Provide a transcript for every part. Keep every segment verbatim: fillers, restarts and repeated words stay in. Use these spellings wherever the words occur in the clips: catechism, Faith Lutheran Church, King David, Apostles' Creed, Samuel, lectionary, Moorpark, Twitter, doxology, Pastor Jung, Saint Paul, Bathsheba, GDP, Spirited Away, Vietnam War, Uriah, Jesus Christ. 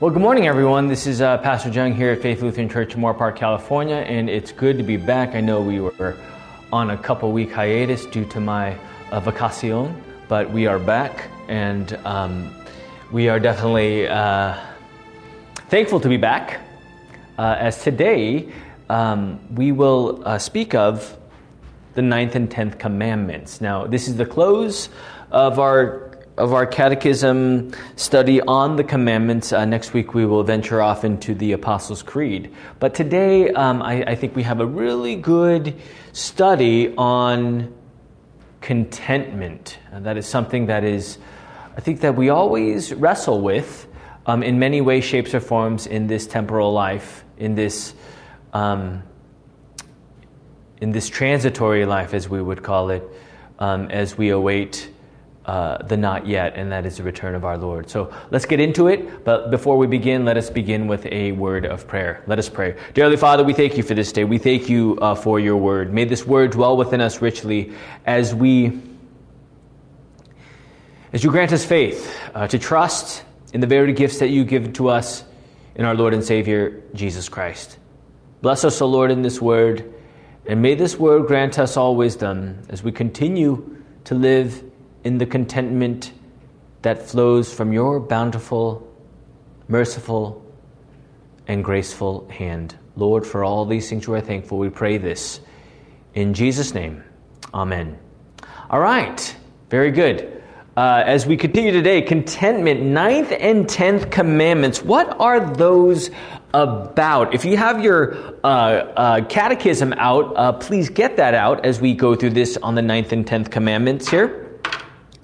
Well, good morning, everyone. This is uh, Pastor Jung here at Faith Lutheran Church in Moorpark, California, and it's good to be back. I know we were on a couple-week hiatus due to my uh, vacacion, but we are back, and um, we are definitely uh, thankful to be back, uh, as today um, we will uh, speak of the ninth and tenth commandments. Now, this is the close of our of our catechism study on the commandments. Uh, next week we will venture off into the Apostles' Creed. But today um, I, I think we have a really good study on contentment. And that is something that is, I think that we always wrestle with um, in many ways, shapes, or forms in this temporal life, in this, um, in this transitory life, as we would call it, um, as we await Uh, the not yet, and that is the return of our Lord. So let's get into it, but before we begin, let us begin with a word of prayer. Let us pray. Dear Holy Father, we thank you for this day. We thank you uh, for your word. May this word dwell within us richly as we, as you grant us faith uh, to trust in the very gifts that you give to us in our Lord and Savior, Jesus Christ. Bless us, O Lord, in this word, and may this word grant us all wisdom as we continue to live in the contentment that flows from your bountiful, merciful, and graceful hand. Lord, for all these things we are thankful. We pray this in Jesus' name. Amen. All right. Very good. Uh, as we continue today, contentment, ninth and tenth commandments. What are those about? If you have your uh, uh, catechism out, uh, please get that out as we go through this on the ninth and tenth commandments here.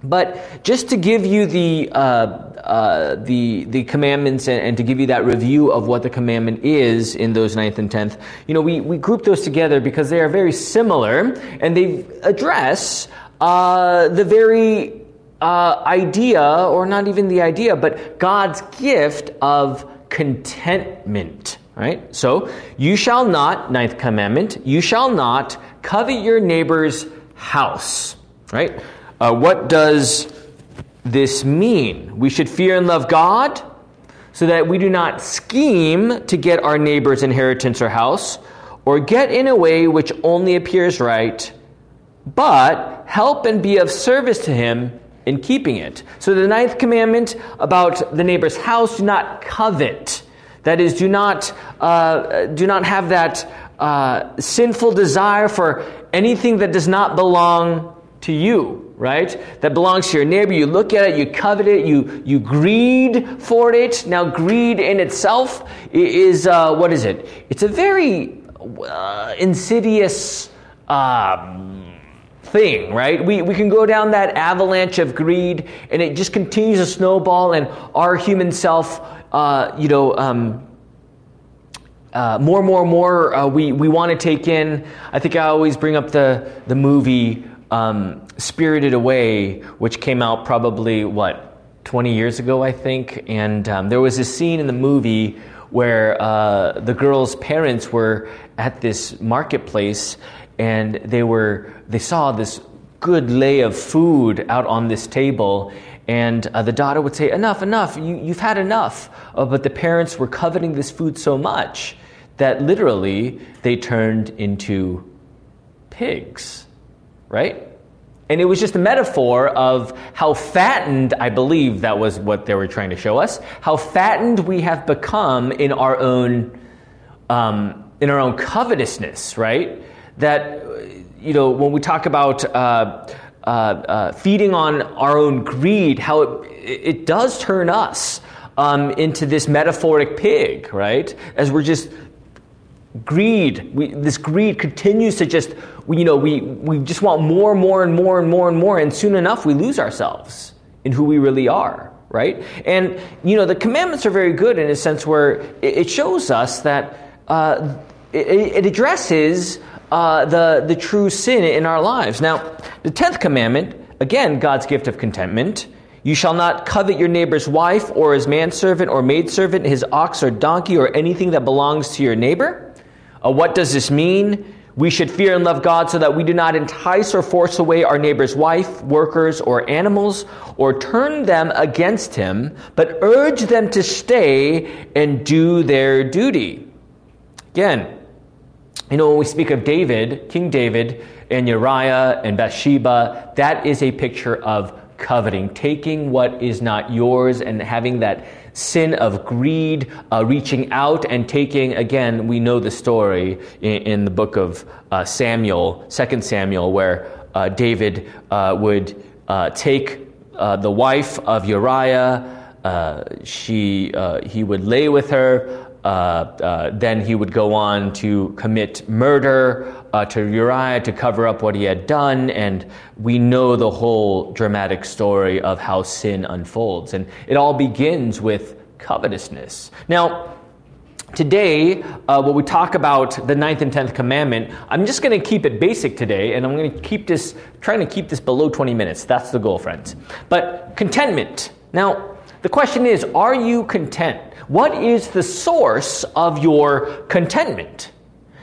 But just to give you the uh, uh, the the commandments and, and to give you that review of what the commandment is in those ninth and tenth, you know, we, we group those together because they are very similar and they address uh, the very uh, idea, or not even the idea, but God's gift of contentment, right? So, you shall not, ninth commandment, you shall not covet your neighbor's house, right? Uh, what does this mean? We should fear and love God so that we do not scheme to get our neighbor's inheritance or house, or get in a way which only appears right, but help and be of service to him in keeping it. So the ninth commandment about the neighbor's house, do not covet. That is, do not uh, do not have that uh, sinful desire for anything that does not belong to you. Right? That belongs to your neighbor. You look at it, you covet it, you you greed for it. Now, greed in itself is, uh, what is it? It's a very uh, insidious um, thing, right? We, we can go down that avalanche of greed, and it just continues to snowball, and our human self, uh, you know, um, Uh, more, more, more, uh, we, we want to take in. I think I always bring up the, the movie um, Spirited Away, which came out probably, what, twenty years ago, I think. And um, there was a scene in the movie where uh, the girl's parents were at this marketplace, and they were they saw this good lay of food out on this table. And uh, the daughter would say, enough, enough, you, you've had enough. Uh, but the parents were coveting this food so much that literally they turned into pigs, right? And it was just a metaphor of how fattened, I believe that was what they were trying to show us, how fattened we have become in our own um, in our own covetousness, right? That, you know, when we talk about uh, uh, uh, feeding on our own greed, how it, it does turn us Um, into this metaphoric pig, right? As we're just greed, we, this greed continues to just, we, you know, we we just want more, and more, and more, and more, and more, and soon enough we lose ourselves in who we really are, right? And you know, the commandments are very good in a sense where it, it shows us that uh, it, it addresses uh, the the true sin in our lives. Now, the tenth commandment, again, God's gift of contentment. You shall not covet your neighbor's wife or his manservant or maidservant, his ox or donkey or anything that belongs to your neighbor. Uh, what does this mean? We should fear and love God so that we do not entice or force away our neighbor's wife, workers, or animals, or turn them against him, but urge them to stay and do their duty. Again, you know, when we speak of David, King David, and Uriah, and Bathsheba, that is a picture of coveting, taking what is not yours and having that sin of greed, uh, reaching out and taking. Again, we know the story in, in the book of uh, Samuel, Second Samuel, where uh, David uh, would uh, take uh, the wife of Uriah. Uh, she, uh, he would lay with her. Uh, uh, then he would go on to commit murder uh, to Uriah to cover up what he had done. And we know the whole dramatic story of how sin unfolds. And it all begins with covetousness. Now, today, uh, when we talk about the ninth and tenth commandment, I'm just going to keep it basic today. And I'm going to keep this, trying to keep this below twenty minutes. That's the goal, friends. But contentment. Now, the question is, are you content? What is the source of your contentment?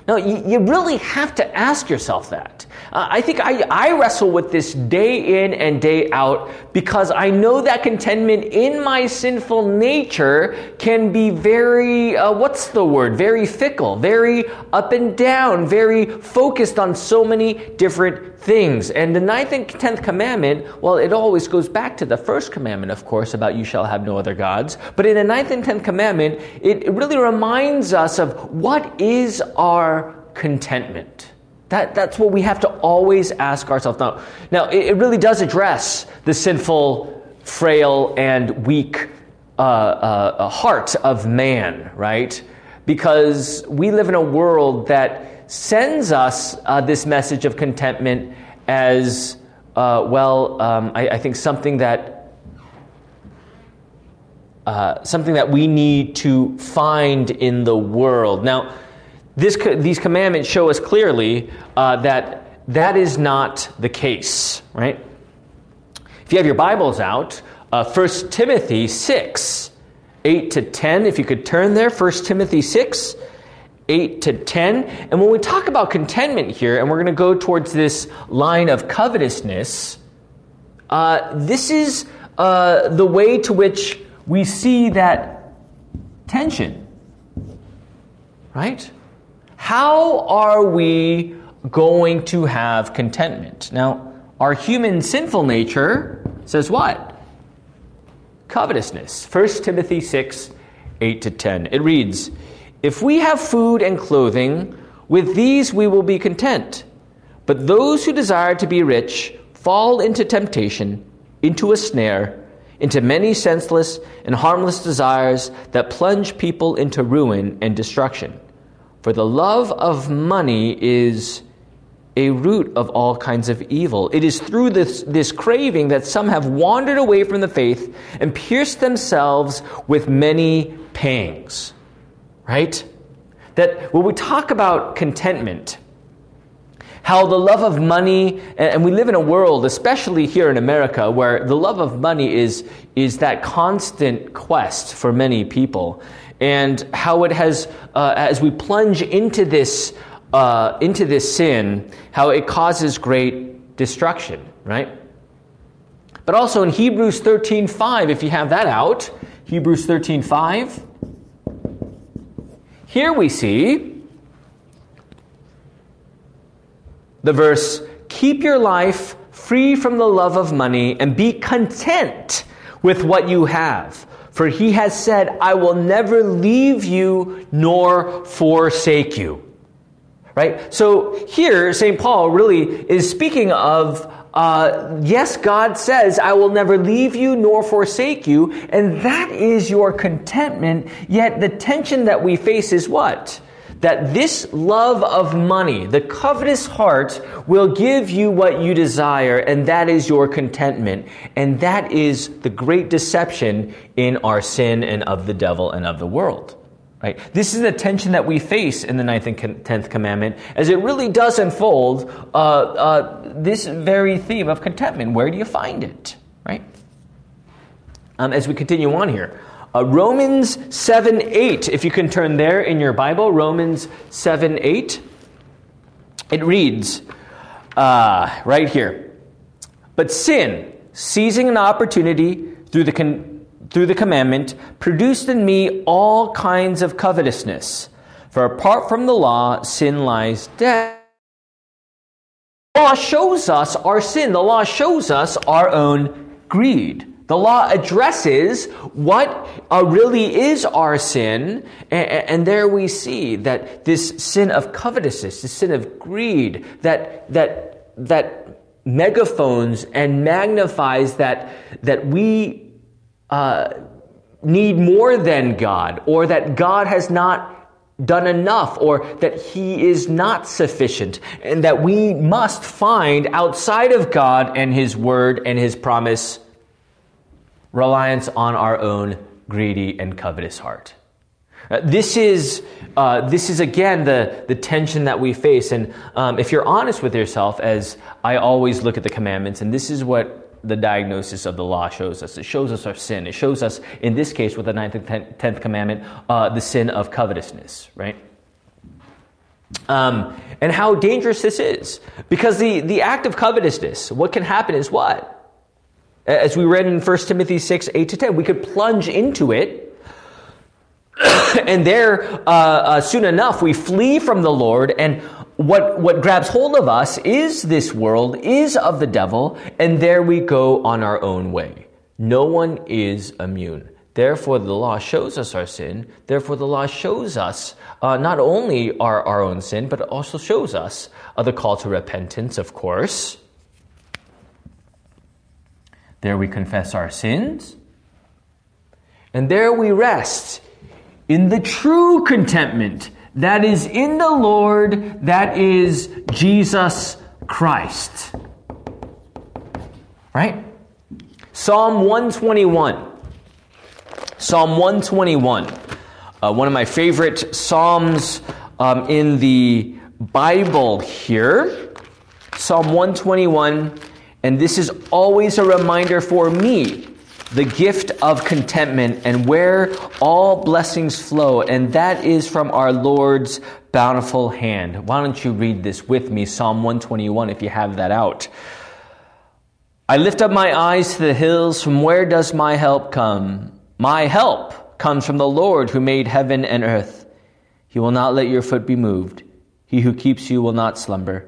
Now, you, you really have to ask yourself that. Uh, I think I, I wrestle with this day in and day out because I know that contentment in my sinful nature can be very, uh, what's the word? Very fickle, very up and down, very focused on so many different things. And the ninth and tenth commandment, well, it always goes back to the first commandment, of course, about you shall have no other gods. But in the ninth and tenth commandment, it really reminds us of what is our contentment. That, that's what we have to always ask ourselves. Now, now it, it really does address the sinful, frail, and weak uh, uh, heart of man, right? Because we live in a world that sends us uh, this message of contentment as, uh, well, um, I, I think something that, uh, something that we need to find in the world. Now, This, these commandments show us clearly uh, that that is not the case, right? If you have your Bibles out, uh, First Timothy six, eight to ten, if you could turn there, First Timothy six, eight to ten. And when we talk about contentment here, and we're going to go towards this line of covetousness, uh, this is uh, the way to which we see that tension, right? How are we going to have contentment? Now, our human sinful nature says what? Covetousness. First Timothy six, eight to ten. It reads, "If we have food and clothing, with these we will be content. But those who desire to be rich fall into temptation, into a snare, into many senseless and harmless desires that plunge people into ruin and destruction. For the love of money is a root of all kinds of evil. It is through this, this craving that some have wandered away from the faith and pierced themselves with many pangs." Right? That when we talk about contentment, how the love of money, and we live in a world, especially here in America, where the love of money is, is that constant quest for many people. And how it has, uh, as we plunge into this, uh, into this sin, how it causes great destruction, right? But also in Hebrews thirteen five, if you have that out, Hebrews thirteen five, here we see the verse, "Keep your life free from the love of money and be content with what you have. For he has said, I will never leave you nor forsake you." Right? So here, Saint Paul really is speaking of, uh, yes, God says, I will never leave you nor forsake you. And that is your contentment. Yet the tension that we face is what? That this love of money, the covetous heart, will give you what you desire, and that is your contentment. And that is the great deception in our sin and of the devil and of the world. Right? This is the tension that we face in the ninth and tenth commandment, as it really does unfold uh, uh, this very theme of contentment. Where do you find it? Right? Um, as we continue on here. Uh, Romans seven eight, if you can turn there in your Bible, Romans seven eight. It reads uh, right here, but sin, seizing an opportunity through the con- through the commandment, produced in me all kinds of covetousness. For apart from the law, sin lies dead. The law shows us our sin. The law shows us our own greed. The law addresses what uh, really is our sin, and, and there we see that this sin of covetousness, this sin of greed, that that that megaphones and magnifies that that we uh, need more than God, or that God has not done enough, or that He is not sufficient, and that we must find outside of God and His Word and His promise. Reliance on our own greedy and covetous heart. Uh, this is uh, this is again the the tension that we face. And um, if you're honest with yourself, as I always look at the commandments, and this is what the diagnosis of the law shows us. It shows us our sin. It shows us, in this case, with the ninth and tenth, tenth commandment, uh, the sin of covetousness, right? Um, and how dangerous this is, because the the act of covetousness, what can happen is what. As we read in First Timothy six, eight to ten, we could plunge into it, and there, uh, uh, soon enough, we flee from the Lord, and what, what grabs hold of us is this world, is of the devil, and there we go on our own way. No one is immune. Therefore, the law shows us our sin. Therefore, the law shows us uh, not only our, our own sin, but it also shows us uh, the call to repentance, of course. There we confess our sins, and there we rest in the true contentment that is in the Lord, that is Jesus Christ. Right? Psalm one twenty-one. Psalm one twenty-one. Uh, one of my favorite psalms um, in the Bible here. Psalm one twenty-one. And this is always a reminder for me, the gift of contentment and where all blessings flow. And that is from our Lord's bountiful hand. Why don't you read this with me, Psalm one twenty-one, if you have that out. I lift up my eyes to the hills. From where does my help come? My help comes from the Lord who made heaven and earth. He will not let your foot be moved. He who keeps you will not slumber.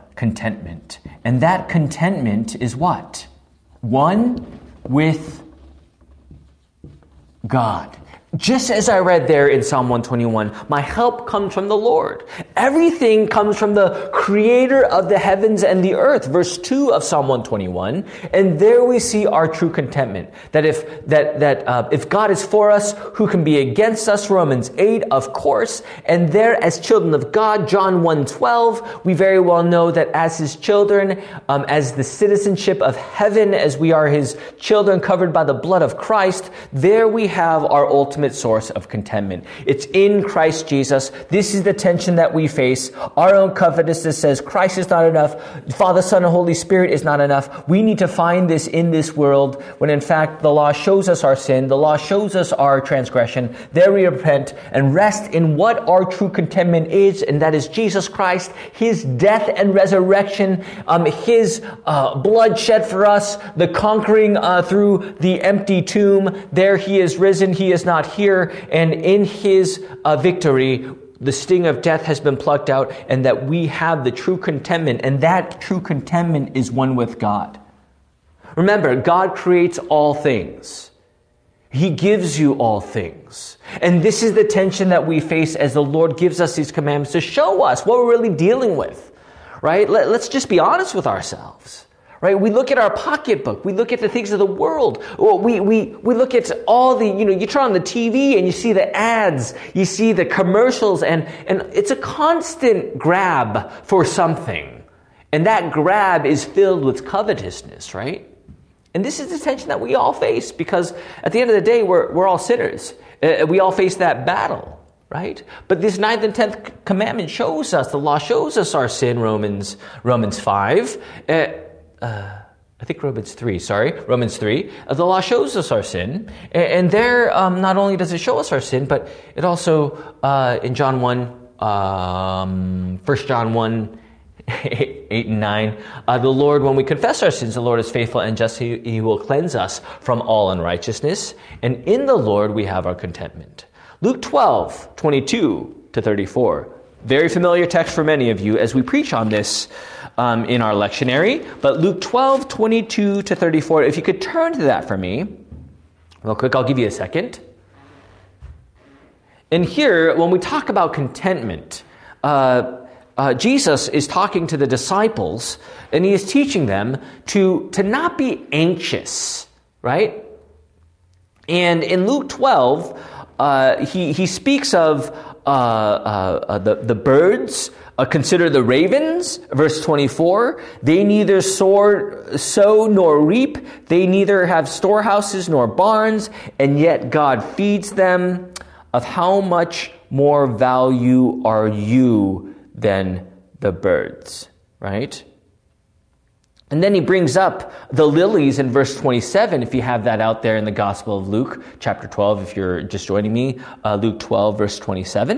contentment. And that contentment is what? One with God. Just as I read there in Psalm one twenty-one, my help comes from the Lord. Everything comes from the creator of the heavens and the earth, verse two of Psalm one twenty-one. And there we see our true contentment. That if that that uh, if God is for us, who can be against us? Romans eight, of course. And there, as children of God, John one twelve, we very well know that as his children, um, as the citizenship of heaven, as we are his children covered by the blood of Christ, there we have our ultimate source of contentment. It's in Christ Jesus. This is the tension that we face. Our own covetousness says Christ is not enough. Father, Son, and Holy Spirit is not enough. We need to find this in this world, when in fact the law shows us our sin. The law shows us our transgression. There we repent and rest in what our true contentment is, and that is Jesus Christ, his death and resurrection, um, his uh, blood shed for us, the conquering uh, through the empty tomb. There he is risen. He is not here, and in his uh, victory, the sting of death has been plucked out, and that we have the true contentment, and that true contentment is one with God. Remember, God creates all things. He gives you all things. And this is the tension that we face as the Lord gives us these commandments to show us what we're really dealing with, right? Let, let's just be honest with ourselves. Right, we look at our pocketbook. We look at the things of the world. We we we look at all the, you know, you turn on the T V and you see the ads, you see the commercials, and and it's a constant grab for something. And that grab is filled with covetousness, right? And this is the tension that we all face, because at the end of the day, we're we're all sinners. Uh, we all face that battle, right? But this ninth and tenth commandment shows us, the law shows us our sin, Romans Romans five. Uh, uh, I think Romans three, sorry, Romans three. Uh, the law shows us our sin. And, and there, um, not only does it show us our sin, but it also, uh, in John one, um, First John one, eight and nine, uh, the Lord, when we confess our sins, the Lord is faithful and just. He, he will cleanse us from all unrighteousness. And in the Lord, we have our contentment. Luke twelve, twenty-two to thirty-four. Very familiar text for many of you as we preach on this um, in our lectionary. But Luke twelve, twenty-two to thirty-four, if you could turn to that for me real quick, I'll give you a second. And here, when we talk about contentment, uh, Uh, Jesus is talking to the disciples, and he is teaching them to, to not be anxious, right? And in Luke twelve, uh, he, he speaks of uh, uh, the, the birds, uh, consider the ravens, verse twenty-four, they neither sow, sow nor reap, they neither have storehouses nor barns, and yet God feeds them. Of how much more value are you than the birds, right? And then he brings up the lilies in verse twenty-seven, if you have that out there in the Gospel of Luke, chapter twelve, if you're just joining me, uh, Luke twelve, verse twenty-seven.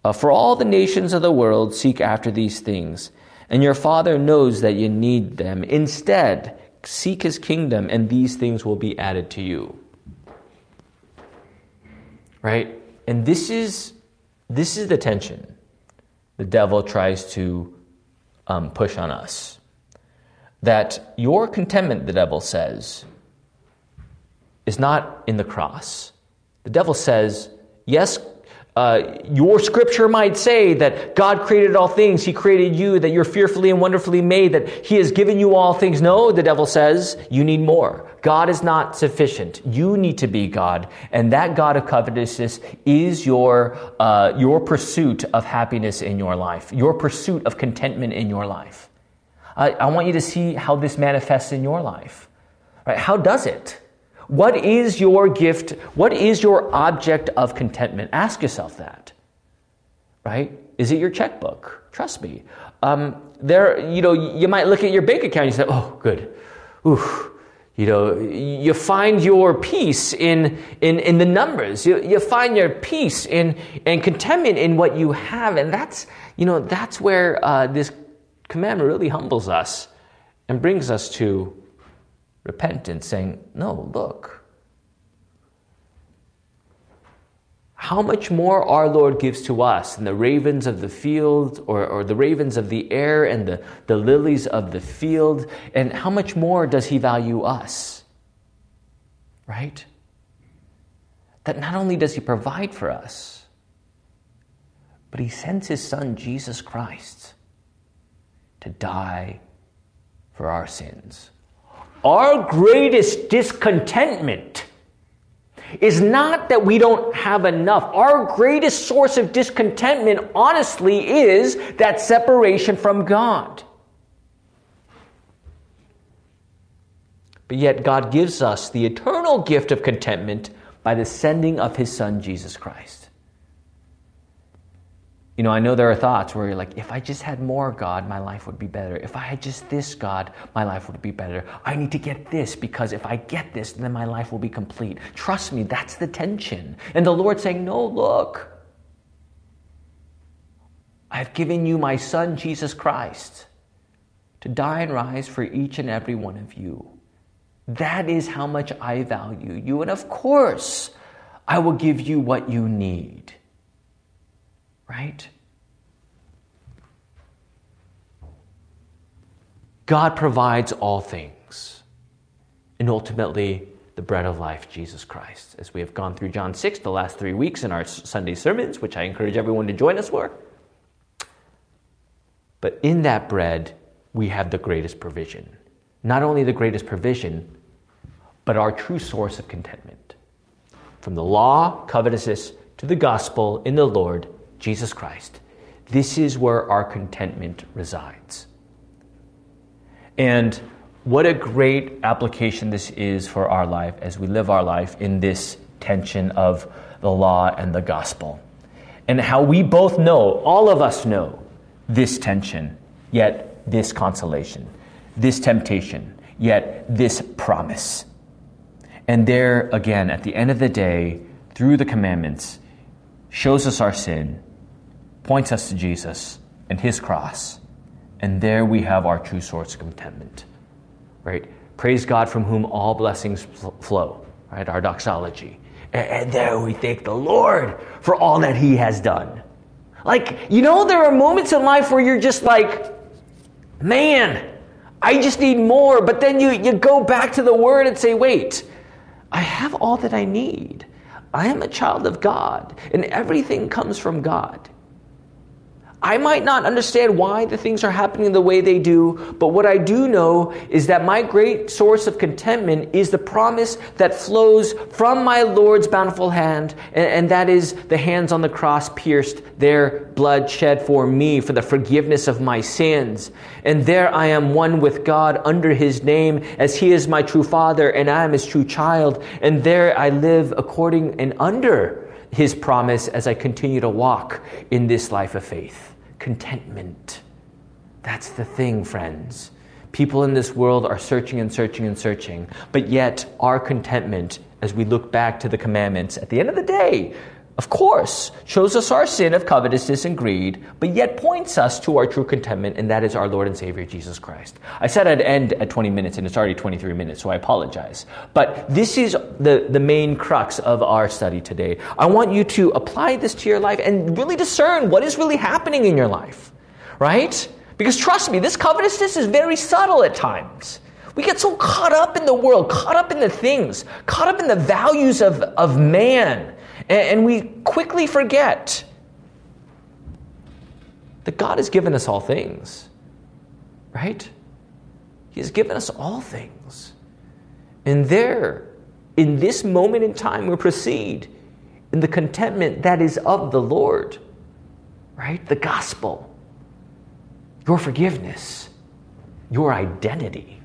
Uh, for all the nations of the world seek after these things, and your Father knows that you need them. Instead, seek his kingdom, and these things will be added to you." Right? And this is this is the tension the devil tries to um, push on us. That your contentment, the devil says, is not in the cross. The devil says, yes, uh, your scripture might say that God created all things, he created you, that you're fearfully and wonderfully made, that he has given you all things. No, the devil says, you need more. God is not sufficient. You need to be God, and that God of covetousness is your uh, your pursuit of happiness in your life, your pursuit of contentment in your life. I, I want you to see how this manifests in your life. Right? How does it? What is your gift? What is your object of contentment? Ask yourself that. Right? Is it your checkbook? Trust me. Um, there, you know, you might look at your bank account and you say, "Oh, good. Oof." You know, you find your peace in in, in the numbers. You, you find your peace in and contentment in what you have, and that's you know that's where uh, this commandment really humbles us and brings us to repentance, saying, "No, look, how much more our Lord gives to us than the ravens of the field, or, or the ravens of the air and the, the lilies of the field, and how much more does he value us?" Right? That not only does he provide for us, but he sends his son, Jesus Christ, to die for our sins. Our greatest discontentment is not that we don't have enough. Our greatest source of discontentment, honestly, is that separation from God. But yet God gives us the eternal gift of contentment by the sending of his son, Jesus Christ. You know, I know there are thoughts where you're like, if I just had more God, my life would be better. If I had just this God, my life would be better. I need to get this, because if I get this, then my life will be complete. Trust me, that's the tension. And the Lord saying, no, look, I've given you my son, Jesus Christ, to die and rise for each and every one of you. That is how much I value you. And of course, I will give you what you need. Right? God provides all things. And ultimately, the bread of life, Jesus Christ. As we have gone through John six the last three weeks in our Sunday sermons, which I encourage everyone to join us for. But in that bread, we have the greatest provision. Not only the greatest provision, but our true source of contentment. From the law, covetousness, to the gospel in the Lord, Jesus Christ. This is where our contentment resides. And what a great application this is for our life as we live our life in this tension of the law and the gospel. And how we both know, all of us know, this tension, yet this consolation, this temptation, yet this promise. And there, again, at the end of the day, through the commandments, shows us our sin, points us to Jesus and his cross, and there we have our true source of contentment, right? Praise God from whom all blessings flow, right? Our doxology. And there we thank the Lord for all that he has done. Like, you know, there are moments in life where you're just like, man, I just need more. But then you, you go back to the Word and say, wait, I have all that I need. I am a child of God, and everything comes from God. I might not understand why the things are happening the way they do, but what I do know is that my great source of contentment is the promise that flows from my Lord's bountiful hand, and, and that is the hands on the cross pierced, their blood shed for me, for the forgiveness of my sins. And there I am one with God under his name, as he is my true father, and I am his true child. And there I live according and under his promise as I continue to walk in this life of faith. Contentment. That's the thing, friends. People in this world are searching and searching and searching, but yet our contentment, as we look back to the commandments, at the end of the day, of course, shows us our sin of covetousness and greed, but yet points us to our true contentment, and that is our Lord and Savior, Jesus Christ. I said I'd end at twenty minutes, and it's already twenty-three minutes, so I apologize. But this is the, the main crux of our study today. I want you to apply this to your life and really discern what is really happening in your life, right? Because trust me, this covetousness is very subtle at times. We get so caught up in the world, caught up in the things, caught up in the values of, of man, and we quickly forget that God has given us all things, right? He has given us all things. And there, in this moment in time, we proceed in the contentment that is of the Lord, right? The gospel, your forgiveness, your identity,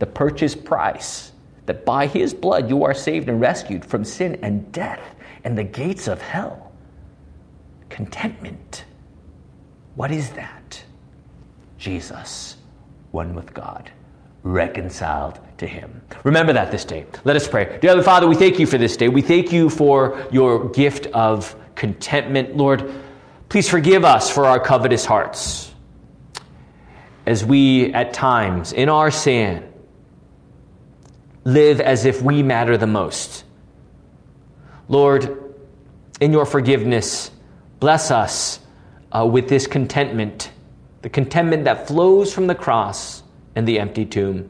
the purchase price, that by his blood you are saved and rescued from sin and death and the gates of hell. Contentment. What is that? Jesus, one with God, reconciled to him. Remember that this day. Let us pray. Dear Father, we thank you for this day. We thank you for your gift of contentment. Lord, please forgive us for our covetous hearts, as we at times in our sin live as if we matter the most. Lord, in your forgiveness, bless us uh, with this contentment, the contentment that flows from the cross and the empty tomb.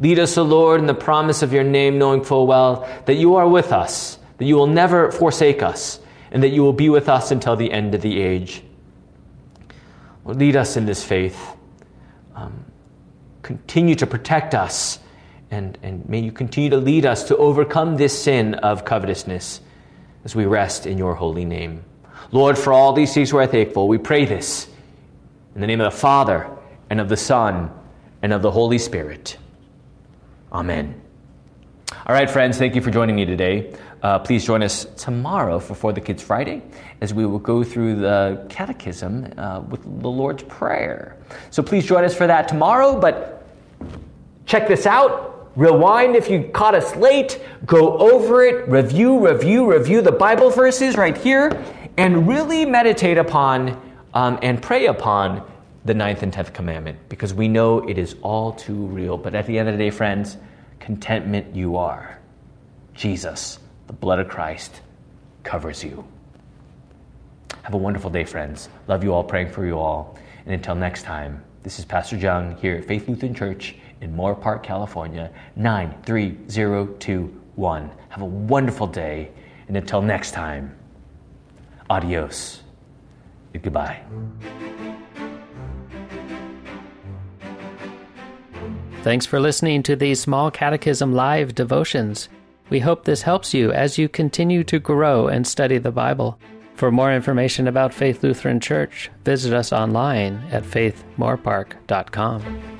Lead us, O Lord, in the promise of your name, knowing full well that you are with us, that you will never forsake us, and that you will be with us until the end of the age. Lord, lead us in this faith. Um, continue to protect us, And, and may you continue to lead us to overcome this sin of covetousness as we rest in your holy name. Lord, for all these things we are thankful. We pray this in the name of the Father, and of the Son, and of the Holy Spirit. Amen. All right, friends, thank you for joining me today. Uh, please join us tomorrow for For the Kids Friday, as we will go through the catechism uh, with the Lord's Prayer. So please join us for that tomorrow, but check this out. Rewind if you caught us late. Go over it. Review, review, review the Bible verses right here. And really meditate upon um, and pray upon the ninth and tenth commandment, because we know it is all too real. But at the end of the day, friends, contentment you are. Jesus, the blood of Christ, covers you. Have a wonderful day, friends. Love you all. Praying for you all. And until next time, This is Pastor Jung here at Faith Lutheran Church in Moorpark, California, nine three zero two one. Have a wonderful day, and until next time, adios and goodbye. Thanks for listening to these Small Catechism Live devotions. We hope this helps you as you continue to grow and study the Bible. For more information about Faith Lutheran Church, visit us online at faith moorpark dot com.